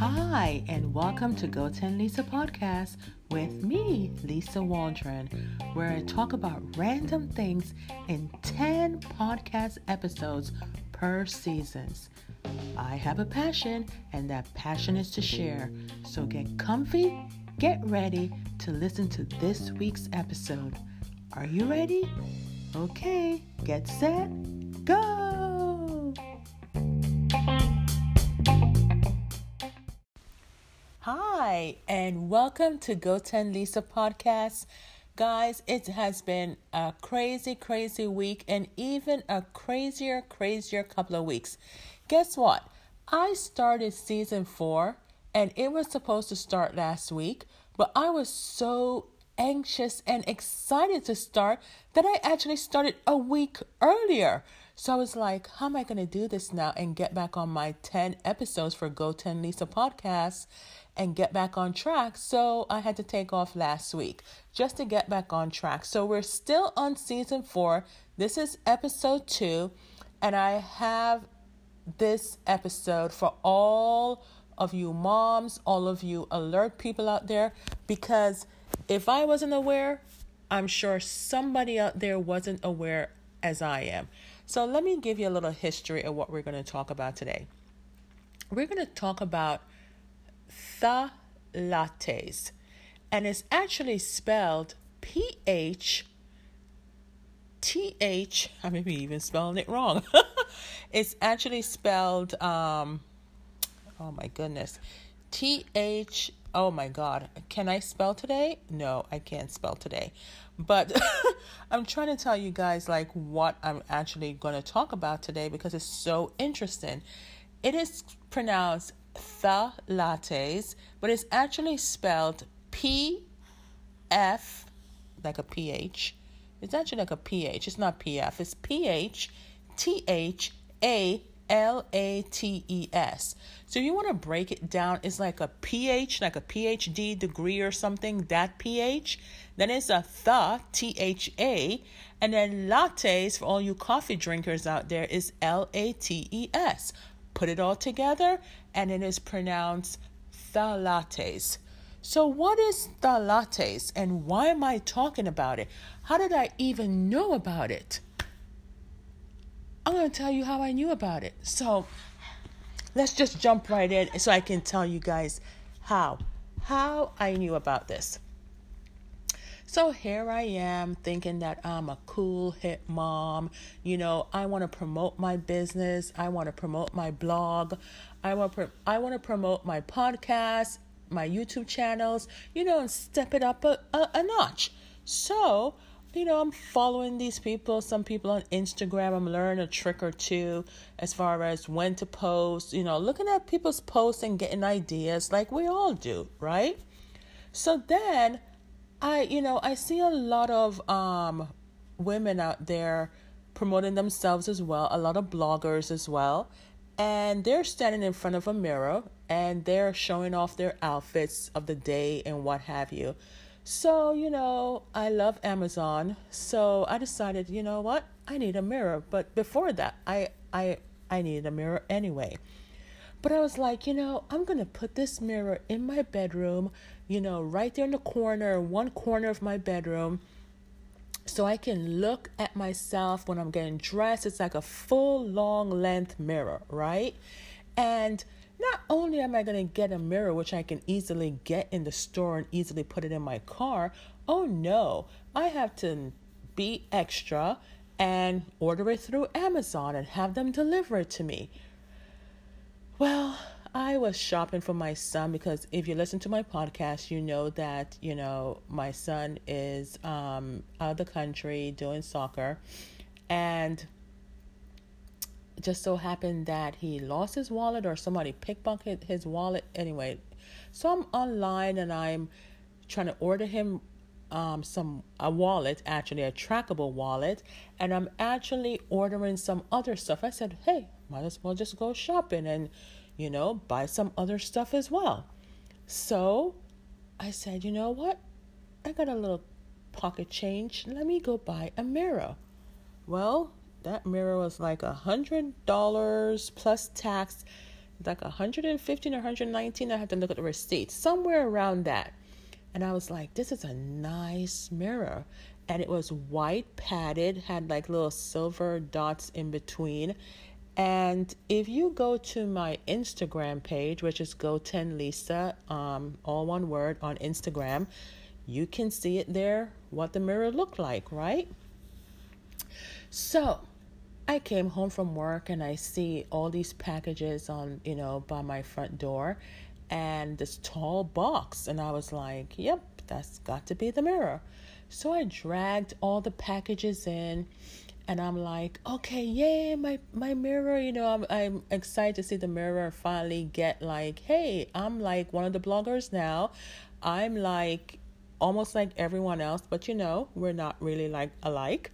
Hi, and welcome to GO10LiSA podcast with me, Lisa Waldron, where I talk about random things in 10 podcast episodes per season. I have a passion, and that passion is to share. So get comfy, get ready to listen to this week's episode. Are you ready? Okay, get set, go! Hi, and welcome to GO10LiSA podcast. Guys, it has been a crazy week and even a crazier couple of weeks. Guess what? I started season 4 and it was supposed to start last week, but I was so anxious and excited to start that I actually started a week earlier. So I was like, how am I going to do this now and get back on my 10 episodes for GO10LiSA podcast and get back on track? So I had to take off last week just to get back on track. So we're still on season 4. This is episode 2, and I have this episode for all of you moms, all of you alert people out there, because if I wasn't aware, I'm sure somebody out there wasn't aware as I am. So let me give you a little history of what we're going to talk about today. We're going to talk about Phthalates, and it's actually spelled P-H-T-H. I may be even spelling it wrong. It's actually spelled, oh my goodness, T-H. Oh my God, can I spell today? No, I can't spell today. But I'm trying to tell you guys like what I'm actually going to talk about today because it's so interesting. It is pronounced Phthalates, but it's actually spelled P-F, like a P-H. It's actually like a P-H. It's not P-F. It's P-H-T-H-A. L-A-T-E-S. So if you want to break it down, it's like a PH, like a PhD degree or something, that PH. Then it's a T-H-A. And then lattes, for all you coffee drinkers out there, is L-A-T-E-S. Put it all together, and it is pronounced Phthalates. So what is Phthalates, and why am I talking about it? How did I even know about it? I'm going to tell you how I knew about it. So let's just jump right in so I can tell you guys how I knew about this. So here I am thinking that I'm a cool hip mom. You know, I want to promote my business. I want to promote my blog. I want to promote my podcast, my YouTube channels, you know, and step it up a notch. So you know, I'm following these people, some people on Instagram. I'm learning a trick or two as far as when to post, you know, looking at people's posts and getting ideas like we all do, right? So then I see a lot of women out there promoting themselves as well, a lot of bloggers as well. And they're standing in front of a mirror and they're showing off their outfits of the day and what have you. So, you know, I love Amazon. So I decided, you know what? I need a mirror. But before that, I needed a mirror anyway. But I was like, you know, I'm going to put this mirror in my bedroom, you know, right there in the corner, one corner of my bedroom. So I can look at myself when I'm getting dressed. It's like a full long length mirror, right? And not only am I going to get a mirror, which I can easily get in the store and easily put it in my car. Oh no, I have to be extra and order it through Amazon and have them deliver it to me. Well, I was shopping for my son because if you listen to my podcast, you know that, you know, my son is out of the country doing soccer, and just so happened that he lost his wallet or somebody pickpocketed his wallet. Anyway, so I'm online and I'm trying to order him a wallet, actually a trackable wallet, and I'm actually ordering some other stuff. I said, hey, might as well just go shopping and, you know, buy some other stuff as well. So I said, you know what? I got a little pocket change. Let me go buy a mirror. Well, that mirror was like $100 plus tax, like $115 or $119. I had to look at the receipt, somewhere around that. And I was like, this is a nice mirror. And it was white padded, had like little silver dots in between. And if you go to my Instagram page, which is GO10LiSA, all one word on Instagram, you can see it there, what the mirror looked like, right? So I came home from work and I see all these packages on, you know, by my front door and this tall box. And I was like, yep, that's got to be the mirror. So I dragged all the packages in and I'm like, okay, yay, my mirror, you know, I'm excited to see the mirror finally get like, hey, I'm like one of the bloggers now. I'm like almost like everyone else, but you know, we're not really like alike.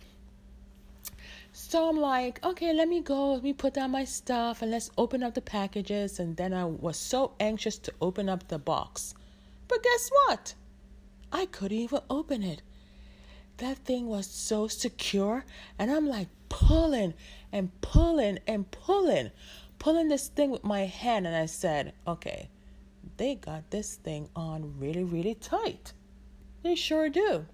So I'm like, okay, let me put down my stuff and let's open up the packages. And then I was so anxious to open up the box. But guess what? I couldn't even open it. That thing was so secure. And I'm like pulling this thing with my hand. And I said, okay, they got this thing on really, really tight. They sure do.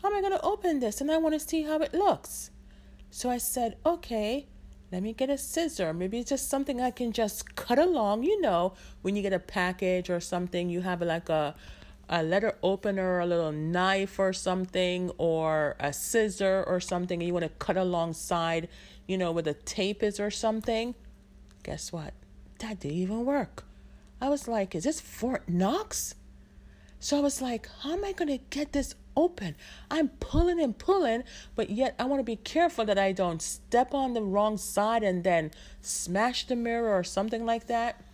How am I going to open this? And I want to see how it looks. So I said, okay, let me get a scissor. Maybe it's just something I can just cut along. You know, when you get a package or something, you have like a letter opener, a little knife or something, or a scissor or something, and you want to cut alongside, you know, where the tape is or something. Guess what? That didn't even work. I was like, is this Fort Knox? So I was like, how am I going to get this open? I'm pulling and pulling, but yet I want to be careful that I don't step on the wrong side and then smash the mirror or something like that.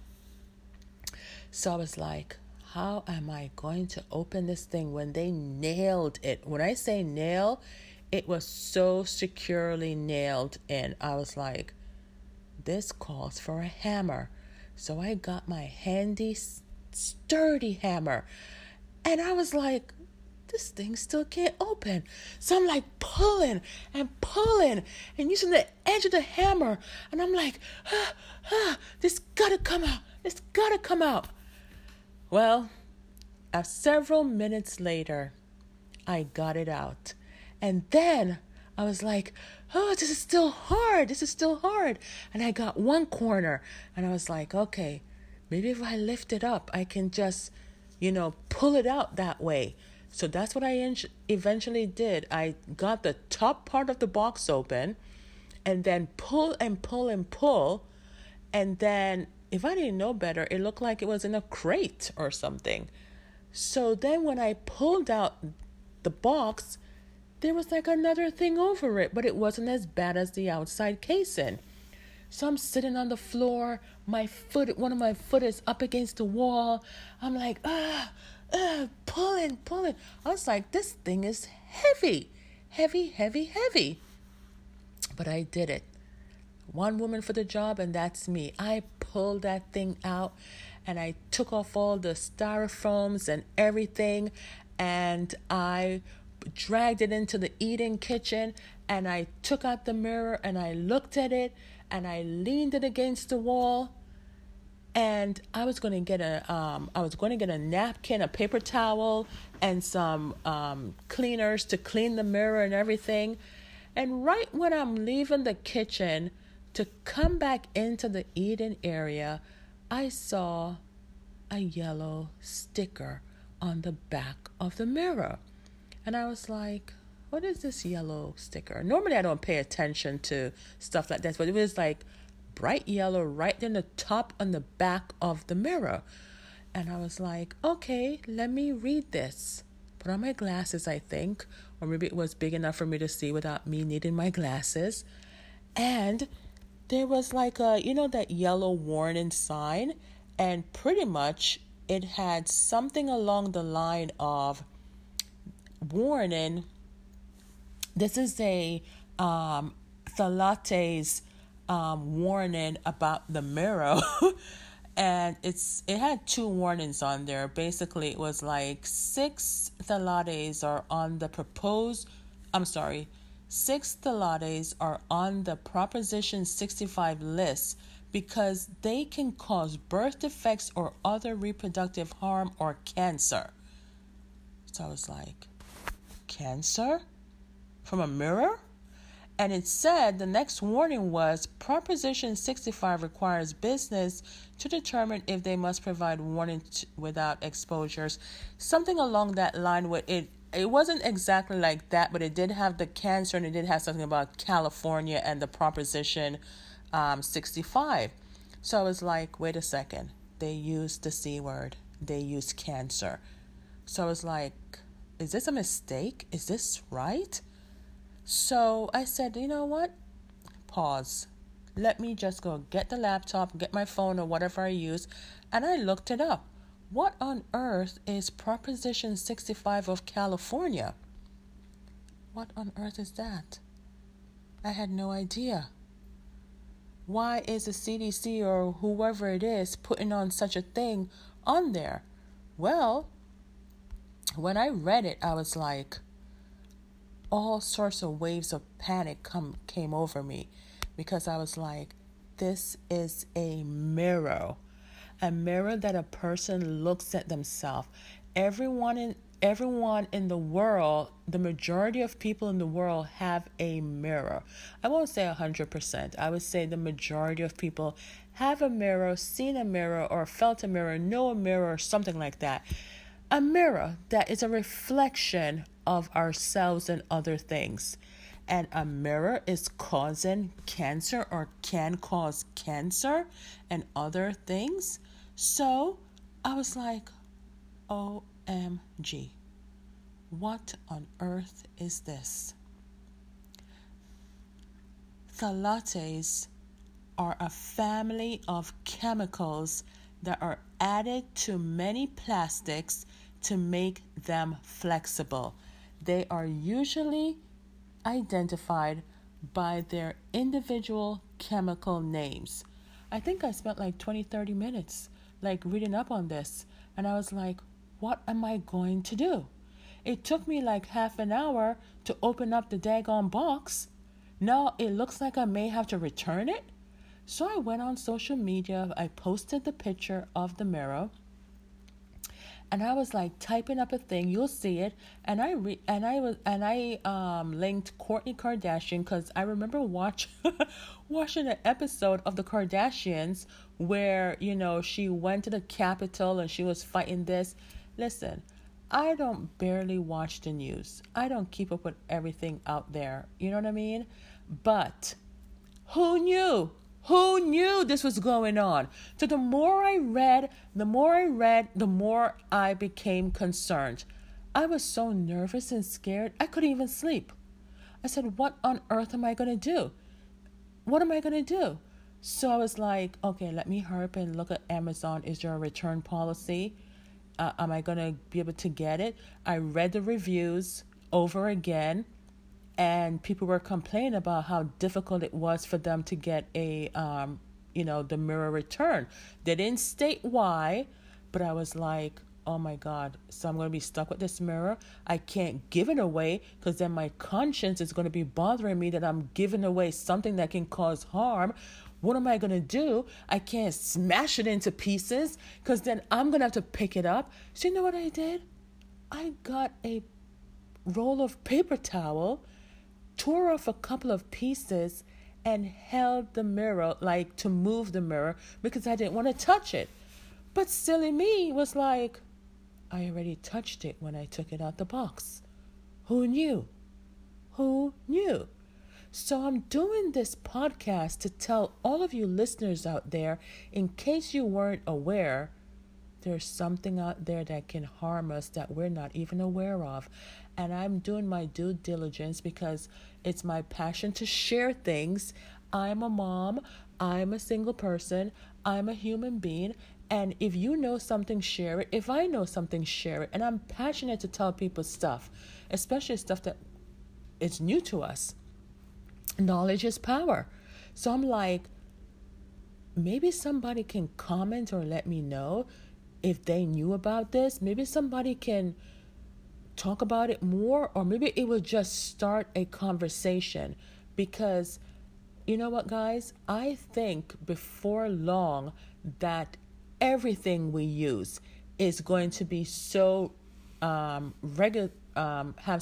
So I was like, how am I going to open this thing when they nailed it? When I say nail, it was so securely nailed in. I was like, this calls for a hammer. So I got my handy, sturdy hammer. And I was like, this thing still can't open. So I'm like pulling and using the edge of the hammer. And I'm like, this gotta come out. It's gotta come out. Well, several minutes later, I got it out. And then I was like, oh, this is still hard. And I got one corner and I was like, okay, maybe if I lift it up, I can just, you know, pull it out that way. So that's what I eventually did. I got the top part of the box open and then pull. And then if I didn't know better, it looked like it was in a crate or something. So then when I pulled out the box, there was like another thing over it, but it wasn't as bad as the outside casing. So I'm sitting on the floor. One of my foot is up against the wall. I'm like, pulling. I was like, this thing is heavy. But I did it. One woman for the job, and that's me. I pulled that thing out, and I took off all the styrofoams and everything, and I dragged it into the eating kitchen, and I took out the mirror, and I looked at it, and I leaned it against the wall. And I was going to get a napkin, a paper towel, and some cleaners to clean the mirror and everything. And right when I'm leaving the kitchen to come back into the eating area, I saw a yellow sticker on the back of the mirror. And I was like, what is this yellow sticker? Normally I don't pay attention to stuff like that, but it was like bright yellow right in the top on the back of the mirror. And I was like, okay, let me read this. Put on my glasses, I think, or maybe it was big enough for me to see without me needing my glasses. And there was like a, you know, that yellow warning sign, and pretty much it had something along the line of warning, this is a Phthalates warning about the mirror. And it had two warnings on there. Basically, it was like 6 phthalates are on the 6 phthalates are on the Proposition 65 list because they can cause birth defects or other reproductive harm or cancer. So I was like, cancer? From a mirror? And it said the next warning was Proposition 65 requires business to determine if they must provide warning without exposures. Something along that line with it. It wasn't exactly like that, but it did have the cancer and it did have something about California and the Proposition 65. So I was like, wait a second. They used the C word. They used cancer. So I was like, is this a mistake? Is this right? So I said, you know what? Pause. Let me just go get the laptop, get my phone or whatever I use. And I looked it up. What on earth is Proposition 65 of California? What on earth is that? I had no idea. Why is the CDC or whoever it is putting on such a thing on there? Well, when I read it, I was like, all sorts of waves of panic came over me because I was like, this is a mirror. A mirror that a person looks at themselves. Everyone in the world, the majority of people in the world have a mirror. I won't say 100%. I would say the majority of people have a mirror, seen a mirror, or felt a mirror, know a mirror, or something like that. A mirror that is a reflection of ourselves and other things. And a mirror is causing cancer or can cause cancer and other things. So I was like, OMG, what on earth is this? Phthalates are a family of chemicals that are added to many plastics to make them flexible. They are usually identified by their individual chemical names. I think I spent like 20-30 minutes reading up on this, and I was like, what am I going to do? It took me like half an hour to open up the daggone box. Now it looks like I may have to return it. So I went on social media, I posted the picture of the mirror, and I was like typing up a thing, you'll see it, and I linked Kourtney Kardashian because I remember watching an episode of the Kardashians where, you know, she went to the Capitol and she was fighting this. Listen, I don't barely watch the news. I don't keep up with everything out there. You know what I mean? But who knew? Who knew this was going on? So the more I read, the more I became concerned. I was so nervous and scared, I couldn't even sleep. I said, what on earth am I going to do? What am I going to do? So I was like, okay, let me hurry up and look at Amazon. Is there a return policy? Am I going to be able to get it? I read the reviews over again. And people were complaining about how difficult it was for them to get a, the mirror return. They didn't state why, but I was like, oh my God, so I'm going to be stuck with this mirror. I can't give it away because then my conscience is going to be bothering me that I'm giving away something that can cause harm. What am I going to do? I can't smash it into pieces because then I'm going to have to pick it up. So you know what I did? I got a roll of paper towel, tore off a couple of pieces and held the mirror, to move the mirror because I didn't want to touch it. But silly me was like, I already touched it when I took it out the box. Who knew? Who knew? So I'm doing this podcast to tell all of you listeners out there, in case you weren't aware, there's something out there that can harm us that we're not even aware of. And I'm doing my due diligence because it's my passion to share things. I'm a mom. I'm a single person. I'm a human being. And if you know something, share it. If I know something, share it. And I'm passionate to tell people stuff, especially stuff that is new to us. Knowledge is power. So I'm like, maybe somebody can comment or let me know if they knew about this. Maybe somebody can talk about it more, or maybe it will just start a conversation. Because you know what, guys? I think before long that everything we use is going to be so have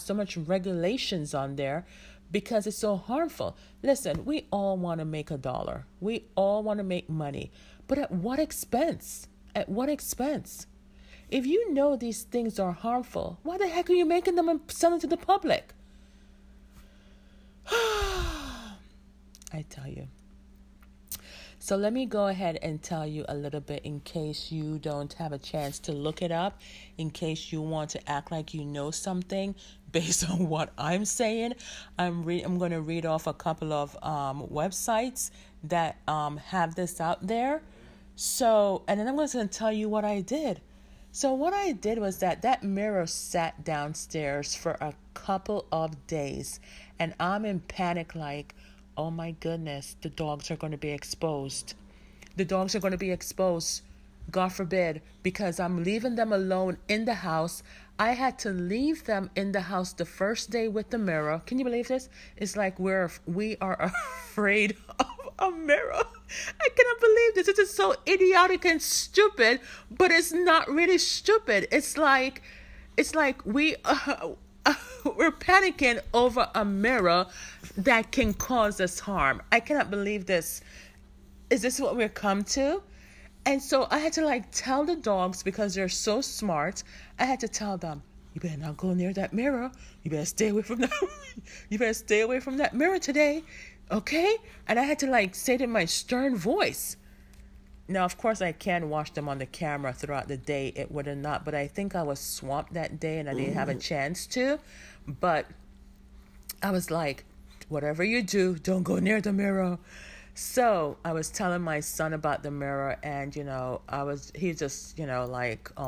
so much regulations on there because it's so harmful. Listen, we all want to make a dollar. We all want to make money. But at what expense? At what expense? If you know these things are harmful, why the heck are you making them and selling to the public? I tell you. So let me go ahead and tell you a little bit in case you don't have a chance to look it up, in case you want to act like you know something based on what I'm saying. I'm going to read off a couple of websites that have this out there. So, and then I'm just going to tell you what I did. So what I did was that mirror sat downstairs for a couple of days, and I'm in panic like, oh my goodness, the dogs are going to be exposed. The dogs are going to be exposed, God forbid, because I'm leaving them alone in the house. I had to leave them in the house the first day with the mirror. Can you believe this? It's like we are afraid of a mirror. I cannot believe this. This is so idiotic and stupid, but it's not really stupid. It's like we're panicking over a mirror that can cause us harm. I cannot believe this. Is this what we're come to? And so I had to tell the dogs, because they're so smart. I had to tell them, you better not go near that mirror. You better stay away from that. You better stay away from that mirror today. Okay? And I had to say it in my stern voice. Now, of course, I can watch them on the camera throughout the day. It would or not. But I think I was swamped that day and I didn't have a chance to. But I was like, whatever you do, don't go near the mirror. So I was telling my son about the mirror, and, he just, oh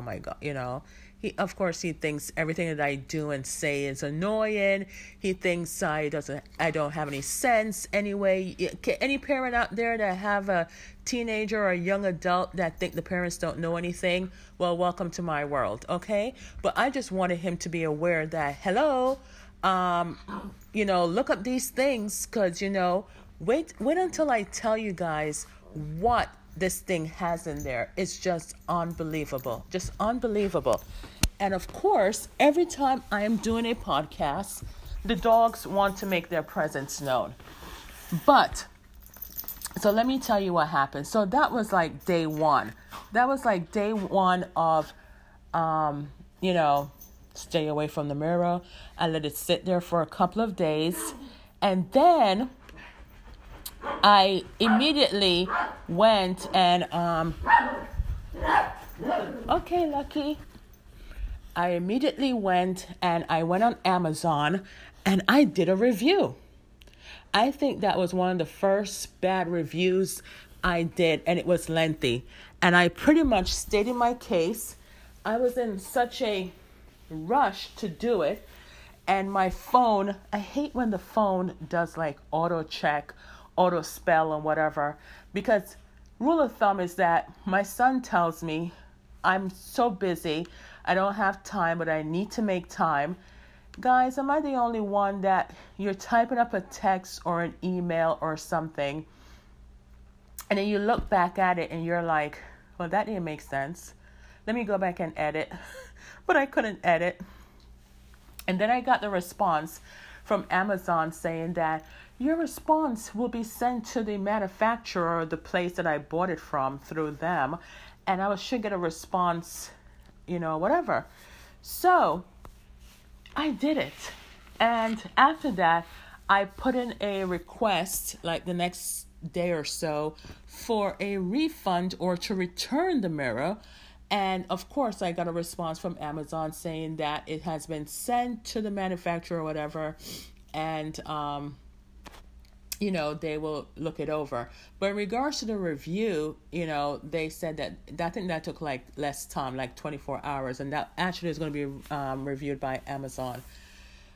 my God, He, of course, he thinks everything that I do and say is annoying. He thinks I don't have any sense anyway. Any parent out there that have a teenager or a young adult that think the parents don't know anything, well, welcome to my world, okay? But I just wanted him to be aware that, hello, look up these things, because, wait until I tell you guys what this thing has in there. It's just unbelievable. Just unbelievable. And of course, every time I am doing a podcast, the dogs want to make their presence known. But, so let me tell you what happened. So that was day one. That was day one of, stay away from the mirror. I let it sit there for a couple of days. And then I immediately went and, okay, Lucky. I immediately went and I went on Amazon and I did a review. I think that was one of the first bad reviews I did, and it was lengthy. And I pretty much stated my case. I was in such a rush to do it. And my phone, I hate when the phone does auto check, auto spell and whatever, because rule of thumb is that my son tells me I'm so busy, I don't have time, but I need to make time. Guys, am I the only one that you're typing up a text or an email or something, and then you look back at it and you're like, well, that didn't make sense. Let me go back and edit. But I couldn't edit. And then I got the response from Amazon saying that your response will be sent to the manufacturer, or the place that I bought it from, through them. And I should get a response, whatever. So I did it. And after that, I put in a request the next day or so for a refund or to return the mirror. And of course, I got a response from Amazon saying that it has been sent to the manufacturer or whatever. And, they will look it over. But in regards to the review, they said that I think that took less time, 24 hours. And that actually is going to be reviewed by Amazon.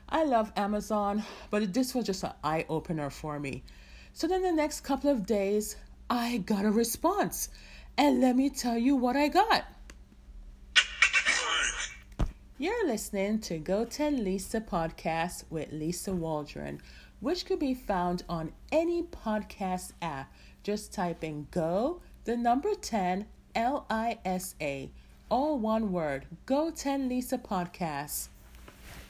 I love Amazon, but this was just an eye opener for me. So then the next couple of days, I got a response. And let me tell you what I got. You're listening to GO10LiSA podcast with Lisa Waldron, which could be found on any podcast app. Just type in Go, the number 10, LISA, all one word, GO10LiSA podcast,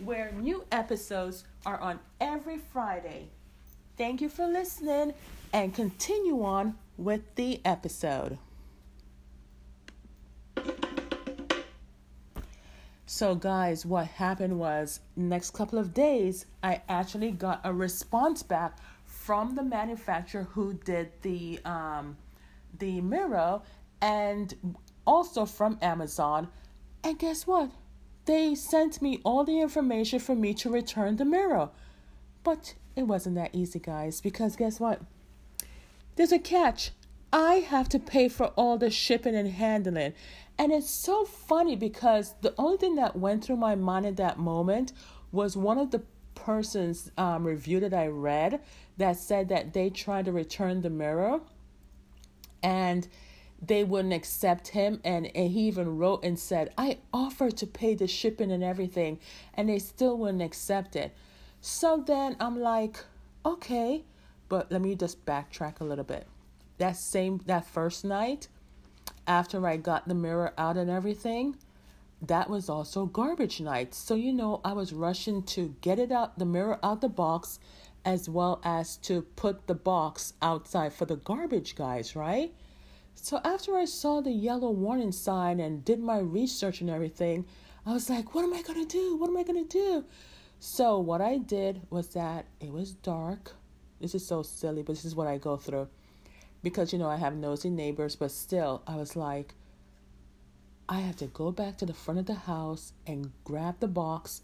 where new episodes are on every Friday. Thank you for listening and continue on with the episode. So guys, what happened was, next couple of days, I actually got a response back from the manufacturer who did the mirror and also from Amazon. And guess what? They sent me all the information for me to return the mirror. But it wasn't that easy, guys, because guess what? There's a catch. I have to pay for all the shipping and handling. And it's so funny because the only thing that went through my mind at that moment was one of the person's review that I read that said that they tried to return the mirror and they wouldn't accept him. And he even wrote and said, I offered to pay the shipping and everything, and they still wouldn't accept it. So then I'm like, okay, but let me just backtrack a little bit. That first night, after I got the mirror out and everything, that was also garbage night. So, I was rushing to get it out, the mirror out the box, as well as to put the box outside for the garbage guys, right? So after I saw the yellow warning sign and did my research and everything, I was like, what am I going to do? What am I going to do? So what I did was that it was dark. This is so silly, but this is what I go through. Because, I have nosy neighbors, but still, I was like, I have to go back to the front of the house and grab the box,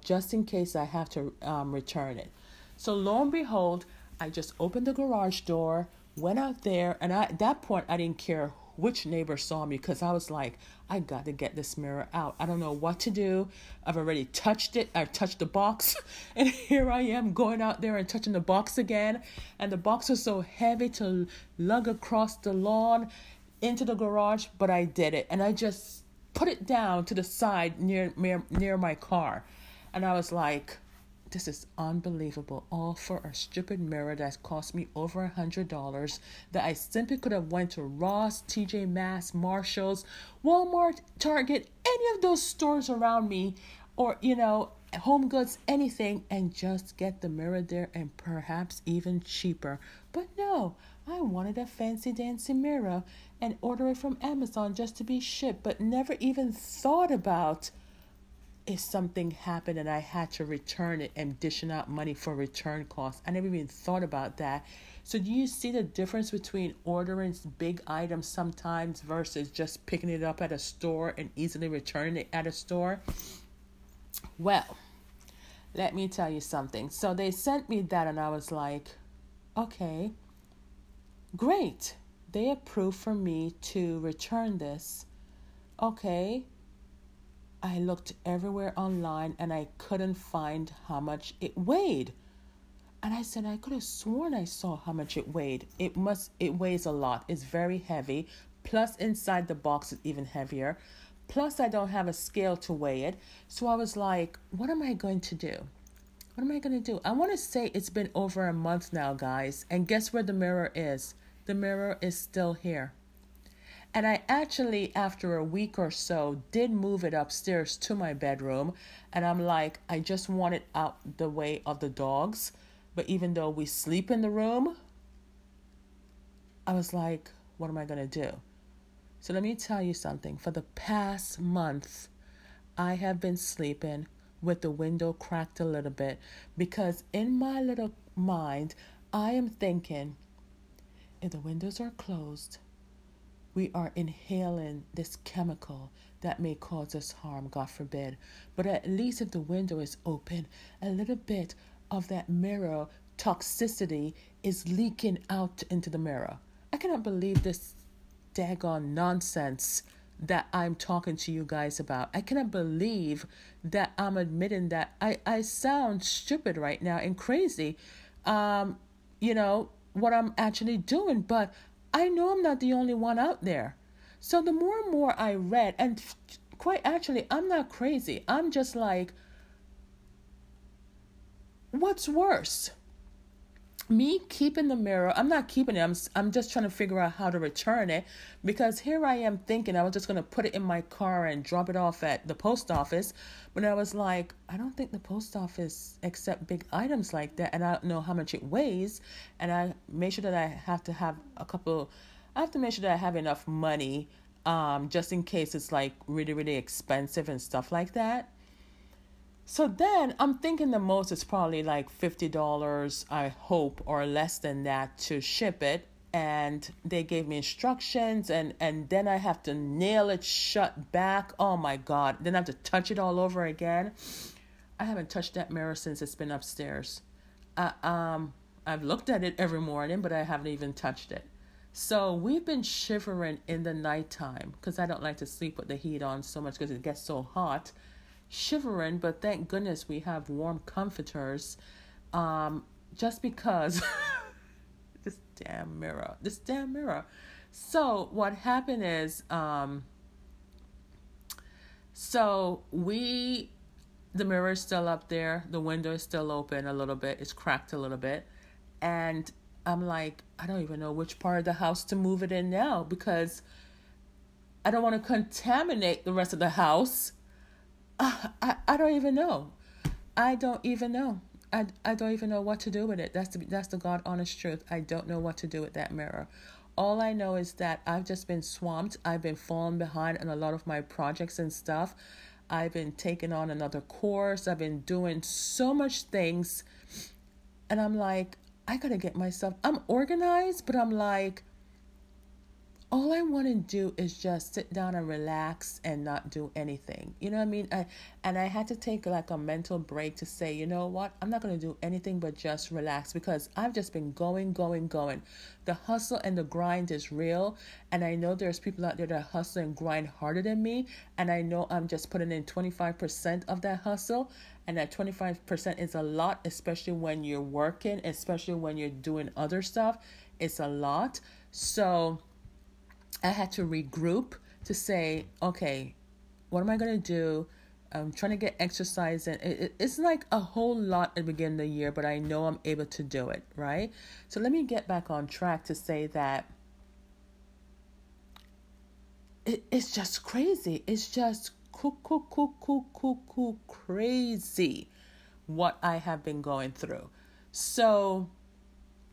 just in case I have to return it. So lo and behold, I just opened the garage door, went out there, and at that point, I didn't care which neighbor saw me because I was like, I got to get this mirror out. I don't know what to do. I've already touched it. I've touched the box and here I am going out there and touching the box again. And the box was so heavy to lug across the lawn into the garage, but I did it. And I just put it down to the side near my car. And I was like, this is unbelievable, all for a stupid mirror that's cost me over $100 that I simply could have went to Ross, TJ Maxx, Marshalls, Walmart, Target, any of those stores around me, or, Home Goods, anything, and just get the mirror there and perhaps even cheaper. But no, I wanted a fancy dancy mirror and order it from Amazon just to be shipped, but never even thought about if something happened and I had to return it and dishing out money for return costs. I never even thought about that. So do you see the difference between ordering big items sometimes versus just picking it up at a store and easily returning it at a store? Well, let me tell you something. So they sent me that and I was like, okay, great. They approved for me to return this. Okay. I looked everywhere online and I couldn't find how much it weighed. And I said, I could have sworn I saw how much it weighed. It weighs a lot. It's very heavy. Plus inside the box is even heavier. Plus I don't have a scale to weigh it. So I was like, what am I going to do? What am I going to do? I want to say it's been over a month now, guys. And guess where the mirror is? The mirror is still here. And I actually, after a week or so, did move it upstairs to my bedroom. And I'm like, I just want it out the way of the dogs. But even though we sleep in the room, I was like, what am I going to do? So let me tell you something. For the past month, I have been sleeping with the window cracked a little bit. Because in my little mind, I am thinking, if the windows are closed, we are inhaling this chemical that may cause us harm, God forbid. But at least if the window is open, a little bit of that mirror toxicity is leaking out into the mirror. I cannot believe this daggone nonsense that I'm talking to you guys about. I cannot believe that I'm admitting that I sound stupid right now and crazy. What I'm actually doing, but I know I'm not the only one out there. So the more and more I read, and quite actually, I'm not crazy. I'm just like, what's worse? Me keeping the mirror, I'm not keeping it. I'm just trying to figure out how to return it, because here I am thinking I was just going to put it in my car and drop it off at the post office. But I was like, I don't think the post office accept big items like that. And I don't know how much it weighs. And I make sure that I have to make sure that I have enough money, just in case it's like really, really expensive and stuff like that. So then I'm thinking the most is probably like $50, I hope, or less than that to ship it. And they gave me instructions, and then I have to nail it shut back. Oh my God. Then I have to touch it all over again. I haven't touched that mirror since it's been upstairs. I've looked at it every morning, but I haven't even touched it. So we've been shivering in the nighttime because I don't like to sleep with the heat on so much because it gets so hot. Shivering, but thank goodness we have warm comforters, just because this damn mirror. So what happened is, the mirror is still up there, the window is still open a little bit, it's cracked a little bit, and I'm like, I don't even know which part of the house to move it in now, because I don't want to contaminate the rest of the house. I don't even know. I don't even know what to do with it. That's the God honest truth. I don't know what to do with that mirror. All I know is that I've just been swamped. I've been falling behind on a lot of my projects and stuff. I've been taking on another course. I've been doing so much things. And I'm like, I got to get myself. I'm organized, but I'm like, all I want to do is just sit down and relax and not do anything. You know what I mean? I had to take like a mental break to say, you know what? I'm not going to do anything but just relax, because I've just been going. The hustle and the grind is real. And I know there's people out there that hustle and grind harder than me. And I know I'm just putting in 25% of that hustle. And that 25% is a lot, especially when you're working, especially when you're doing other stuff. It's a lot. So I had to regroup to say, okay, what am I going to do? I'm trying to get exercise. And it's like a whole lot at the beginning of the year, but I know I'm able to do it, right? So let me get back on track to say that it's just crazy. It's just crazy what I have been going through. So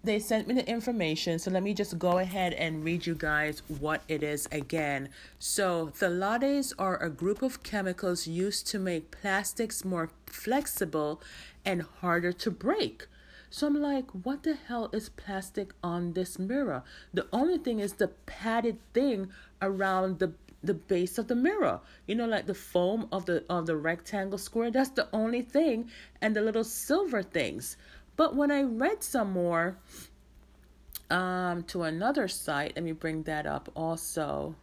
they sent me the information, so let me just go ahead and read you guys what it is again. So, phthalates are a group of chemicals used to make plastics more flexible and harder to break. So I'm like, what the hell is plastic on this mirror? The only thing is the padded thing around the base of the mirror, you know, like the foam of the rectangle square. That's the only thing, and the little silver things. But when I read some more to another site, let me bring that up also,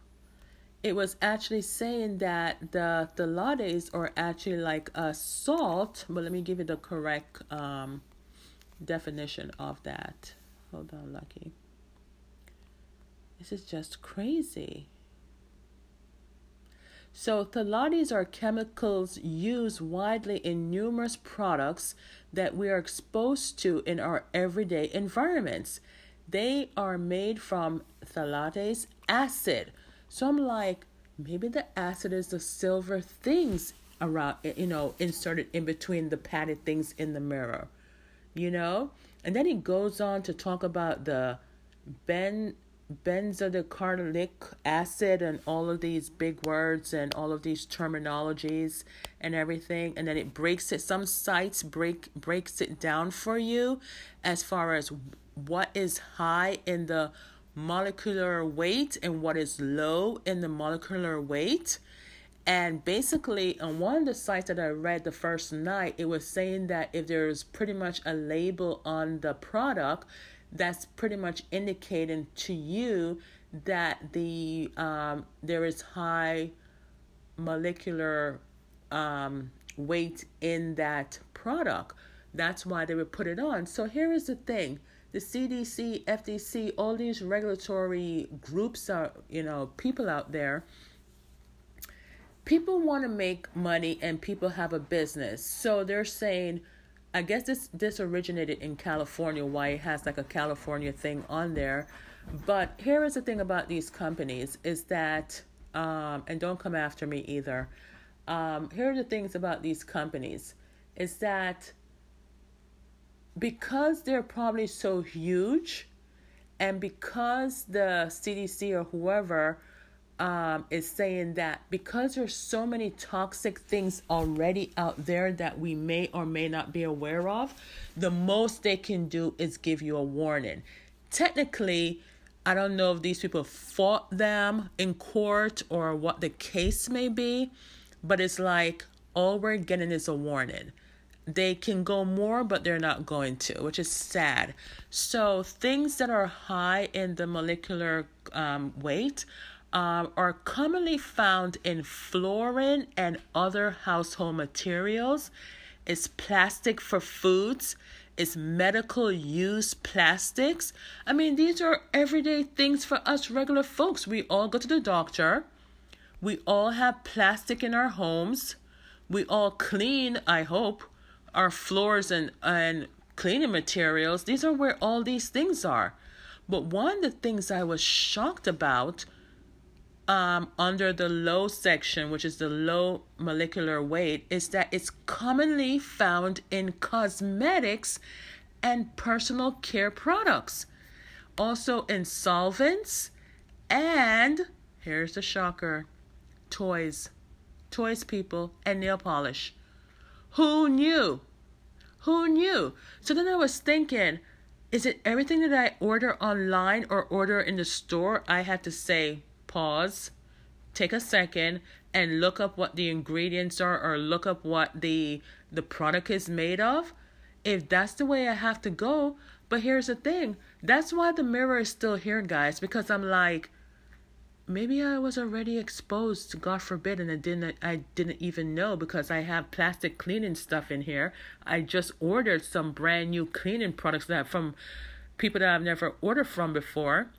it was actually saying that the phthalates are actually like a salt, but let me give you the correct definition of that. Hold on, Lucky. This is just crazy. So, phthalates are chemicals used widely in numerous products that we are exposed to in our everyday environments. They are made from phthalates acid. So I'm like, maybe the acid is the silver things around, you know, inserted in between the padded things in the mirror, you know? And then he goes on to talk about the benzodiazolyc acid and all of these big words and all of these terminologies and everything, and then it breaks it, some sites breaks it down for you as far as what is high in the molecular weight and what is low in the molecular weight. And basically on one of the sites that I read the first night, it was saying that if there's pretty much a label on the product, that's pretty much indicating to you that the there is high molecular weight in that product. That's why they would put it on. So here is the thing. The CDC, FDC, all these regulatory groups are, you know, people out there. people want to make money and people have a business. So they're saying, I guess this originated in California, why it has like a California thing on there. But here is the thing about these companies is that, and don't come after me either. Here are the things about these companies is that because they're probably so huge and because the CDC or whoever is saying that because there's so many toxic things already out there that we may or may not be aware of, the most they can do is give you a warning. Technically, I don't know if these people fought them in court or what the case may be, but it's like all we're getting is a warning. They can go more, but they're not going to, which is sad. So things that are high in the molecular weight are commonly found in flooring and other household materials. It's plastic for foods. It's medical use plastics. I mean, these are everyday things for us regular folks. We all go to the doctor. We all have plastic in our homes. We all clean, I hope, our floors and cleaning materials. These are where all these things are. But one of the things I was shocked about under the low section, which is the low molecular weight, is that it's commonly found in cosmetics and personal care products. Also in solvents and, here's the shocker, toys. Toys, people, and nail polish. Who knew? Who knew? So then I was thinking, is it everything that I order online or order in the store? I had to say, pause, take a second, and look up what the ingredients are or look up what the product is made of. If that's the way I have to go. But here's the thing. That's why the mirror is still here, guys, because I'm like, maybe I was already exposed, God forbid, and I didn't even know because I have plastic cleaning stuff in here. I just ordered some brand new cleaning products that from people that I've never ordered from before.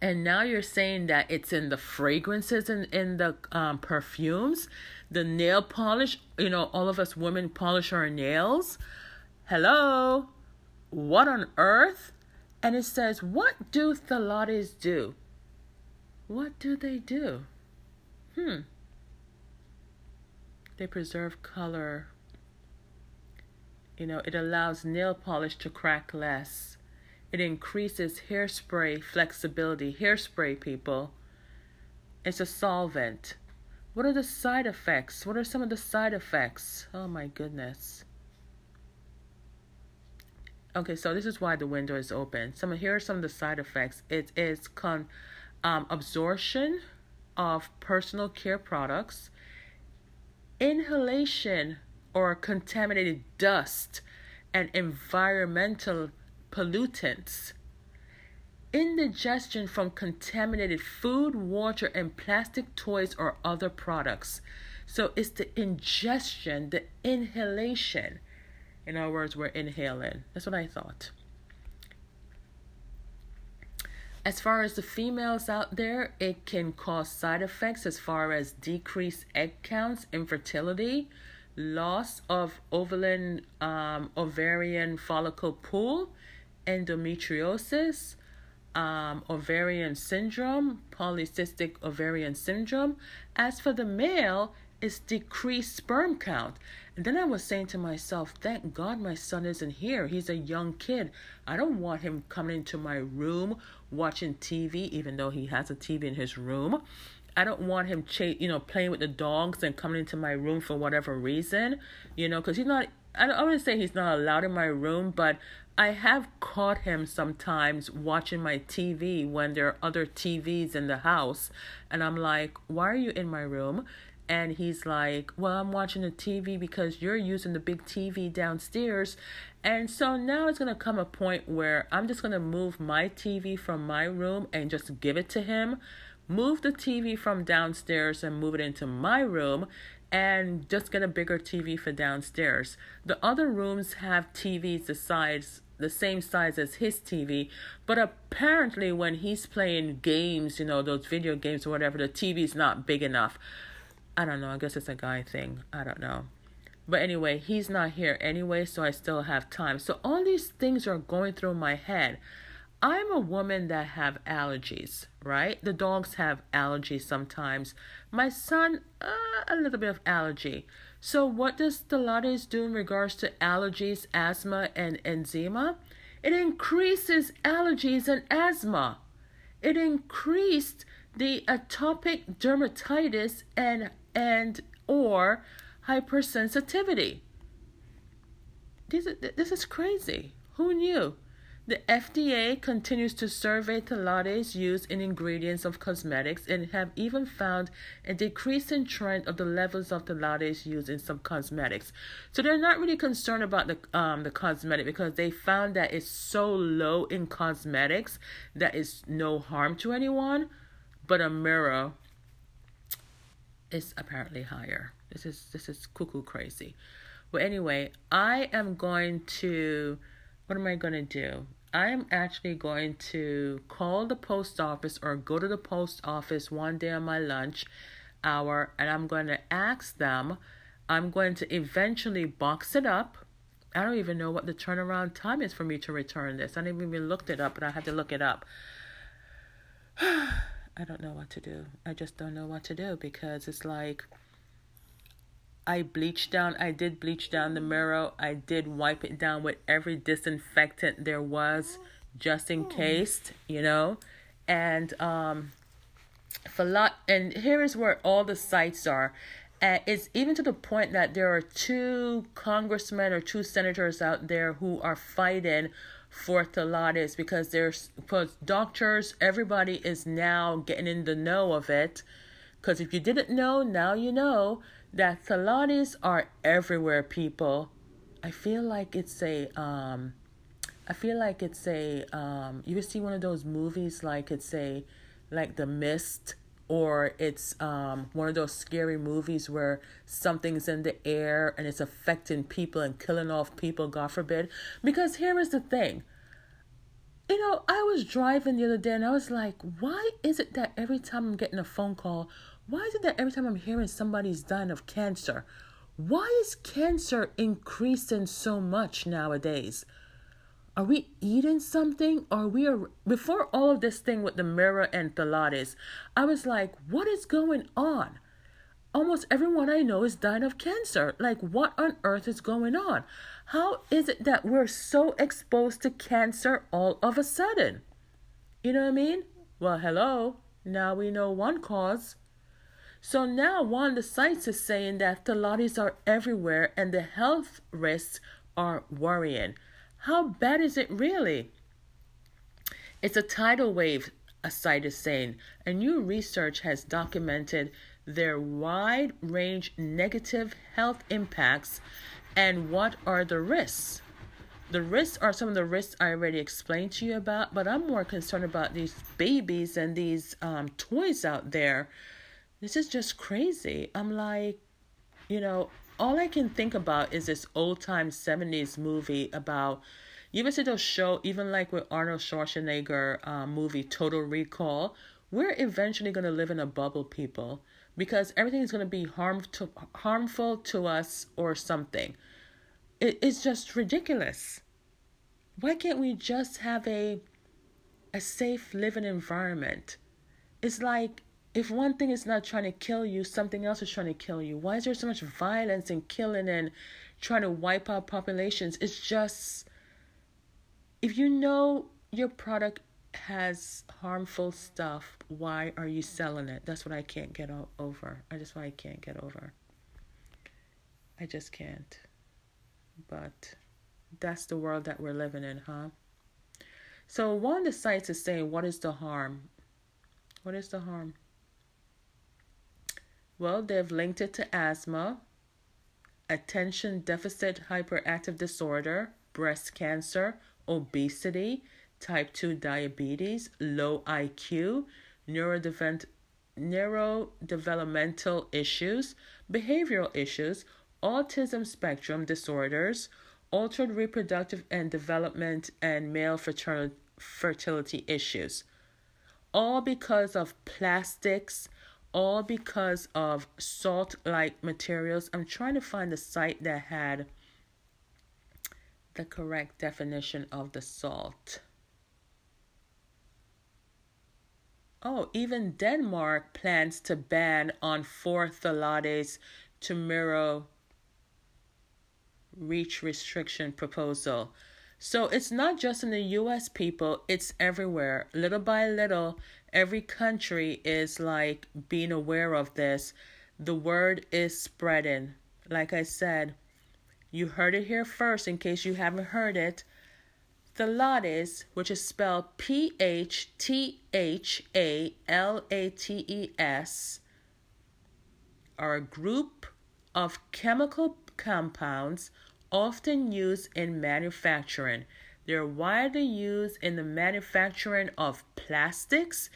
And now you're saying that it's in the fragrances and in the perfumes, the nail polish. You know, all of us women polish our nails. Hello? What on earth? And it says, what do phthalates do? What do they do? They preserve color. You know, it allows nail polish to crack less. It increases hairspray flexibility. Hairspray, people. It's a solvent. What are the side effects? What are some of the side effects? Oh my goodness. Okay, so this is why the window is open. Here are some of the side effects. It is absorption of personal care products, inhalation or contaminated dust, and environmental pollutants, indigestion from contaminated food, water, and plastic toys or other products. So it's the ingestion, the inhalation. In other words, we're inhaling. That's what I thought. As far as the females out there, it can cause side effects as far as decreased egg counts, infertility, loss of ovarian follicle pool, endometriosis, ovarian syndrome, polycystic ovarian syndrome. As for the male, it's decreased sperm count. And then I was saying to myself, thank God my son isn't here. He's a young kid. I don't want him coming into my room watching TV, even though he has a TV in his room. I don't want him playing with the dogs and coming into my room for whatever reason, because he's not, I wouldn't say he's not allowed in my room, but I have caught him sometimes watching my TV when there are other TVs in the house. And I'm like, why are you in my room? And he's like, well, I'm watching the TV because you're using the big TV downstairs. And so now it's going to come a point where I'm just going to move my TV from my room and just give it to him. Move the TV from downstairs and move it into my room and just get a bigger TV for downstairs. The other rooms have TVs the same size as his TV, but apparently when he's playing games, those video games or whatever, the TV's not big enough. I don't know. I guess it's a guy thing. I don't know. But anyway, he's not here anyway, so I still have time. So all these things are going through my head. I'm a woman that have allergies, right? The dogs have allergies sometimes. My son, a little bit of allergy. So what does Phthalates do in regards to allergies, asthma, and eczema? It increases allergies and asthma. It increased the atopic dermatitis and or hypersensitivity. This is crazy. Who knew? The FDA continues to survey Phthalates used in ingredients of cosmetics and have even found a decreasing trend of the levels of Phthalates used in some cosmetics. So they're not really concerned about the cosmetic, because they found that it's so low in cosmetics that it's no harm to anyone, but a mirror is apparently higher. This is cuckoo crazy. But anyway, what am I going to do? I'm actually going to call the post office or go to the post office one day on my lunch hour, and I'm going to ask them. I'm going to eventually box it up. I don't even know what the turnaround time is for me to return this. I didn't even look it up, but I had to look it up. I don't know what to do. I just don't know what to do, because it's like I did bleach down the mirror. I did wipe it down with every disinfectant there was, just in case, you know. And and here is where all the sites are. It's even to the point that there are 2 congressmen or 2 senators out there who are fighting for Phthalates, because doctors, everybody is now getting in the know of it. Because if you didn't know, now you know that Phthalates are everywhere, people. I feel like it's a you ever see one of those movies, like like The Mist, or it's one of those scary movies where something's in the air and it's affecting people and killing off people, God forbid. Because here is the thing. You know, I was driving the other day and I was like, why is it that every time I'm getting a phone call, why is it that every time I'm hearing somebody's dying of cancer? Why is cancer increasing so much nowadays? Are we eating something? Before all of this thing with the mirror and Phthalates, I was like, what is going on? Almost everyone I know is dying of cancer. Like, what on earth is going on? How is it that we're so exposed to cancer all of a sudden? You know what I mean? Well, hello. Now we know one cause. So now one of the sites is saying that Phthalates are everywhere and the health risks are worrying. How bad is it really? It's a tidal wave, a site is saying. And new research has documented their wide range negative health impacts and what are the risks. The risks are some of the risks I already explained to you about, but I'm more concerned about these babies and these toys out there. This is just crazy. I'm like, you know, all I can think about is this old time 70s movie about, you ever see those show, even like with Arnold Schwarzenegger movie, Total Recall? We're eventually going to live in a bubble, people, because everything is going to be harmful to us or something. It's just ridiculous. Why can't we just have a safe living environment? It's like, if one thing is not trying to kill you, something else is trying to kill you. Why is there so much violence and killing and trying to wipe out populations? It's just, if you know your product has harmful stuff, why are you selling it? That's what I can't get over. I just can't. But that's the world that we're living in, huh? So one of the sites is saying, what is the harm? What is the harm? Well, they've linked it to asthma, attention deficit hyperactive disorder, breast cancer, obesity, type 2 diabetes, low IQ, neurodevelopmental issues, behavioral issues, autism spectrum disorders, altered reproductive and development, and male fertility issues. All because of plastics, all because of salt-like materials. I'm trying to find the site that had the correct definition of the salt. Oh, even Denmark plans to ban on 4 phthalates to mirror REACH restriction proposal. So it's not just in the U.S., people, it's everywhere. Little by little, every country is like being aware of this. The word is spreading. Like I said, you heard it here first in case you haven't heard it. Phthalates, which is spelled PHTHALATES, are a group of chemical compounds often used in manufacturing. They're widely used in the manufacturing of plastics,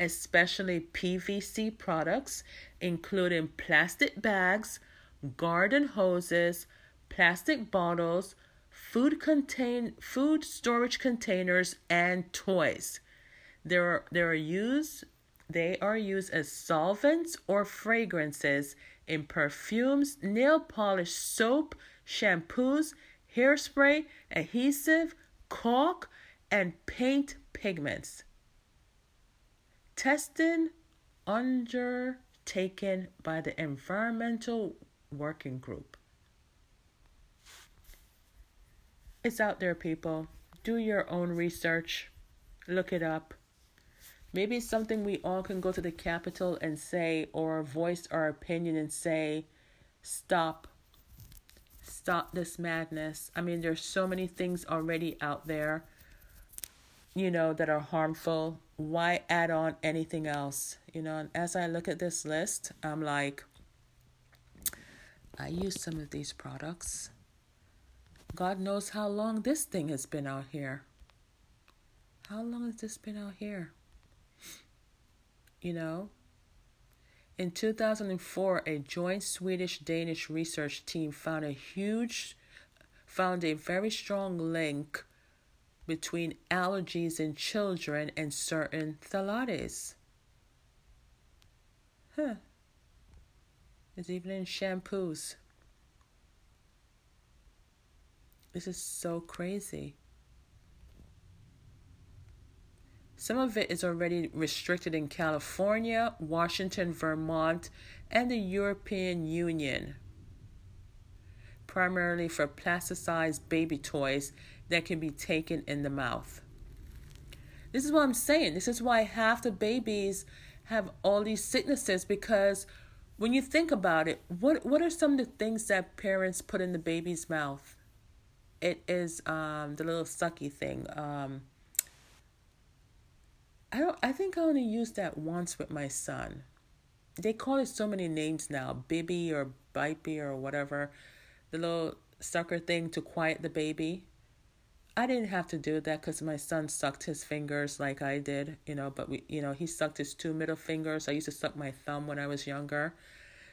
especially PVC products, including plastic bags, garden hoses, plastic bottles, food storage containers, and toys. They are used as solvents or fragrances in perfumes, nail polish, soap, shampoos, hairspray, adhesive, caulk, and paint pigments. Testing undertaken by the Environmental Working Group. It's out there, people. Do your own research. Look it up. Maybe it's something we all can go to the Capitol and say, or voice our opinion and say, stop this madness. I mean, there's so many things already out there, that are harmful. Why add on anything else? And as I look at this list, I'm like, I use some of these products. God knows how long this thing has been out here. How long has this been out here? In 2004, a joint Swedish-Danish research team found a very strong link between allergies in children and certain phthalates. It's even in shampoos. This is so crazy. Some of it is already restricted in California, Washington, Vermont, and the European Union, primarily for plasticized baby toys that can be taken in the mouth. This is what I'm saying. This is why half the babies have all these sicknesses, because when you think about it, what are some of the things that parents put in the baby's mouth? It is the little sucky thing. I think I only used that once with my son. They call it so many names now. Bibby or Bipey or whatever. The little sucker thing to quiet the baby. I didn't have to do that because my son sucked his fingers like I did. But he sucked his 2 middle fingers. I used to suck my thumb when I was younger.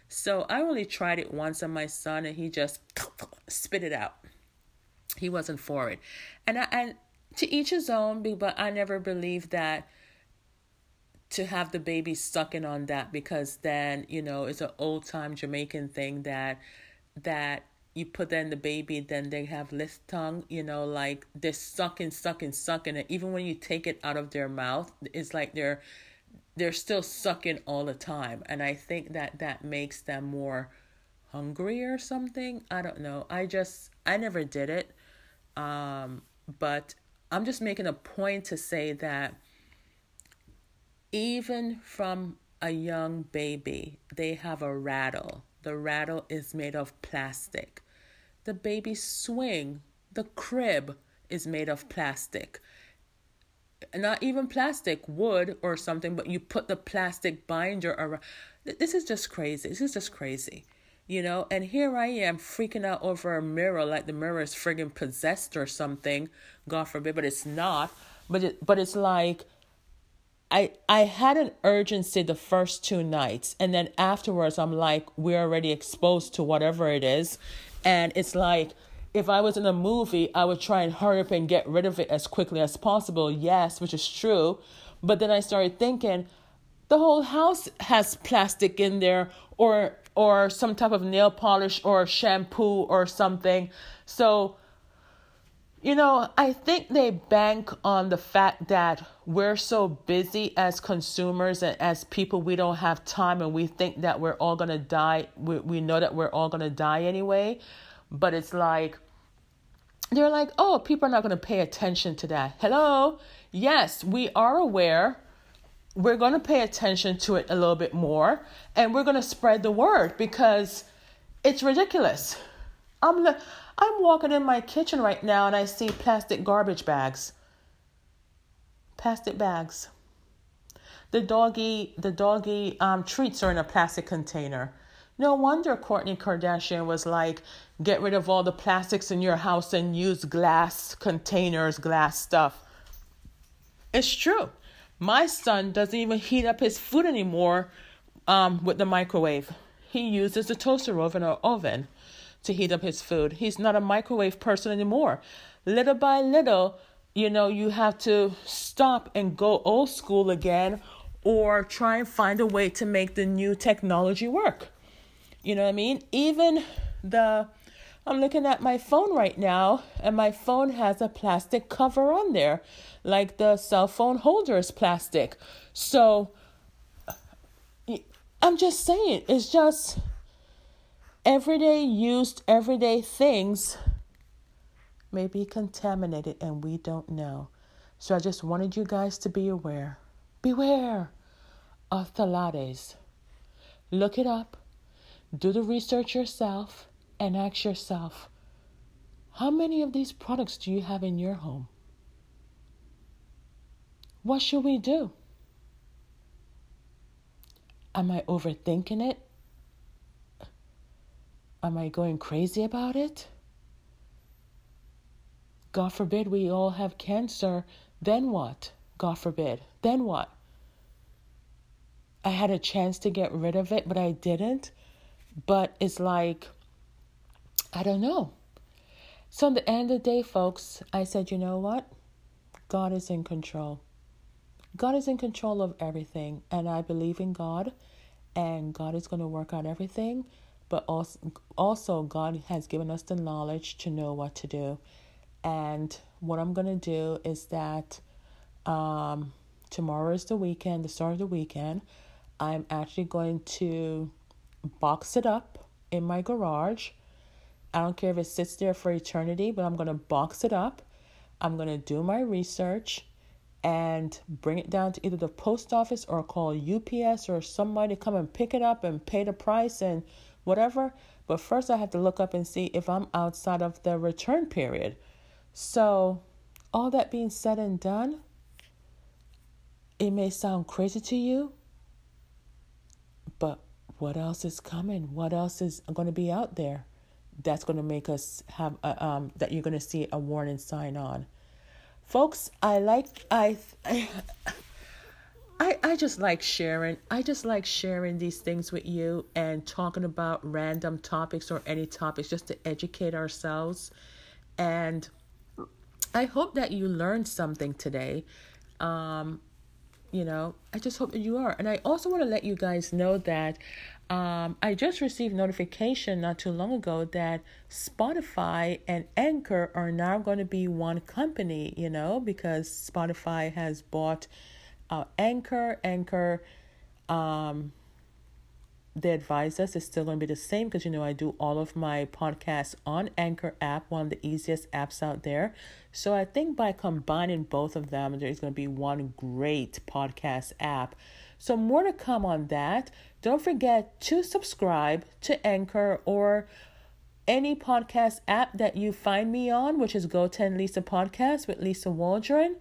So I only tried it once on my son and he just spit it out. He wasn't for it. And to each his own, but I never believed that to have the baby sucking on that, because then, it's an old time Jamaican thing that you put that in the baby, then they have list tongue, like they're sucking. And even when you take it out of their mouth, it's like they're still sucking all the time. And I think that makes them more hungry or something. I don't know. I never did it. But I'm just making a point to say that even from a young baby, they have a rattle. The rattle is made of plastic. The baby's swing, the crib, is made of plastic. Not even plastic, wood or something, but you put the plastic binder around. This is just crazy. And here I am freaking out over a mirror, like the mirror is friggin' possessed or something, God forbid, but it's not. But it's like, I had an urgency the first 2 nights, and then afterwards I'm like, we're already exposed to whatever it is, and it's like, if I was in a movie, I would try and hurry up and get rid of it as quickly as possible, yes, which is true, but then I started thinking, the whole house has plastic in there, or some type of nail polish or shampoo or something. So, you know, I think they bank on the fact that we're so busy as consumers and as people, we don't have time, and we think that we're all going to die. We know that we're all going to die anyway, but it's like, they're like, oh, people are not going to pay attention to that. Hello? Yes, we are aware. We're going to pay attention to it a little bit more, and we're going to spread the word, because it's ridiculous. I'm walking in my kitchen right now and I see plastic garbage bags. Plastic bags. The doggy treats are in a plastic container. No wonder Kourtney Kardashian was like, get rid of all the plastics in your house and use glass containers, glass stuff. It's true. My son doesn't even heat up his food anymore with the microwave. He uses a toaster oven or oven to heat up his food. He's not a microwave person anymore. Little by little, you know, you have to stop and go old school again, or try and find a way to make the new technology work. You know what I mean? I'm looking at my phone right now, and my phone has a plastic cover on there, like the cell phone holder is plastic. So I'm just saying, it's just everyday used, everyday things may be contaminated and we don't know. So I just wanted you guys to be aware. Beware of Phthalates. Look it up. Do the research yourself. And ask yourself, how many of these products do you have in your home? What should we do? Am I overthinking it? Am I going crazy about it? God forbid we all have cancer. Then what? God forbid. Then what? I had a chance to get rid of it, but I didn't. But it's like, I don't know. So at the end of the day, folks, I said, you know what? God is in control. God is in control of everything. And I believe in God. And God is going to work out everything. But also, God has given us the knowledge to know what to do. And what I'm going to do is that tomorrow is the weekend, the start of the weekend. I'm actually going to box it up in my garage. I don't care if it sits there for eternity, but I'm going to box it up. I'm going to do my research and bring it down to either the post office or call UPS or somebody to come and pick it up and pay the price and whatever. But first I have to look up and see if I'm outside of the return period. So all that being said and done, it may sound crazy to you, but what else is coming? What else is going to be out there? That's going to make us have that you're going to see a warning sign on, folks. I just like sharing. I just like sharing these things with you and talking about random topics or any topics just to educate ourselves. And I hope that you learned something today. You know, I just hope that you are. And I also want to let you guys know that I just received notification not too long ago that Spotify and Anchor are now going to be one company, you know, because Spotify has bought Anchor. Anchor, they advise us it's still going to be the same because, you know, I do all of my podcasts on Anchor app, one of the easiest apps out there. So I think by combining both of them, there's going to be one great podcast app. So more to come on that. Don't forget to subscribe to Anchor or any podcast app that you find me on, which is GO10LiSA Podcast with Lisa Waldron.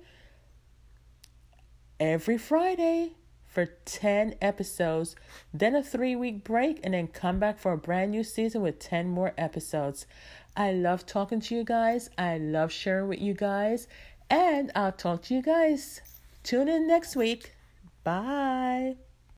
Every Friday for 10 episodes, then a 3-week break, and then come back for a brand new season with 10 more episodes. I love talking to you guys. I love sharing with you guys. And I'll talk to you guys. Tune in next week. Bye.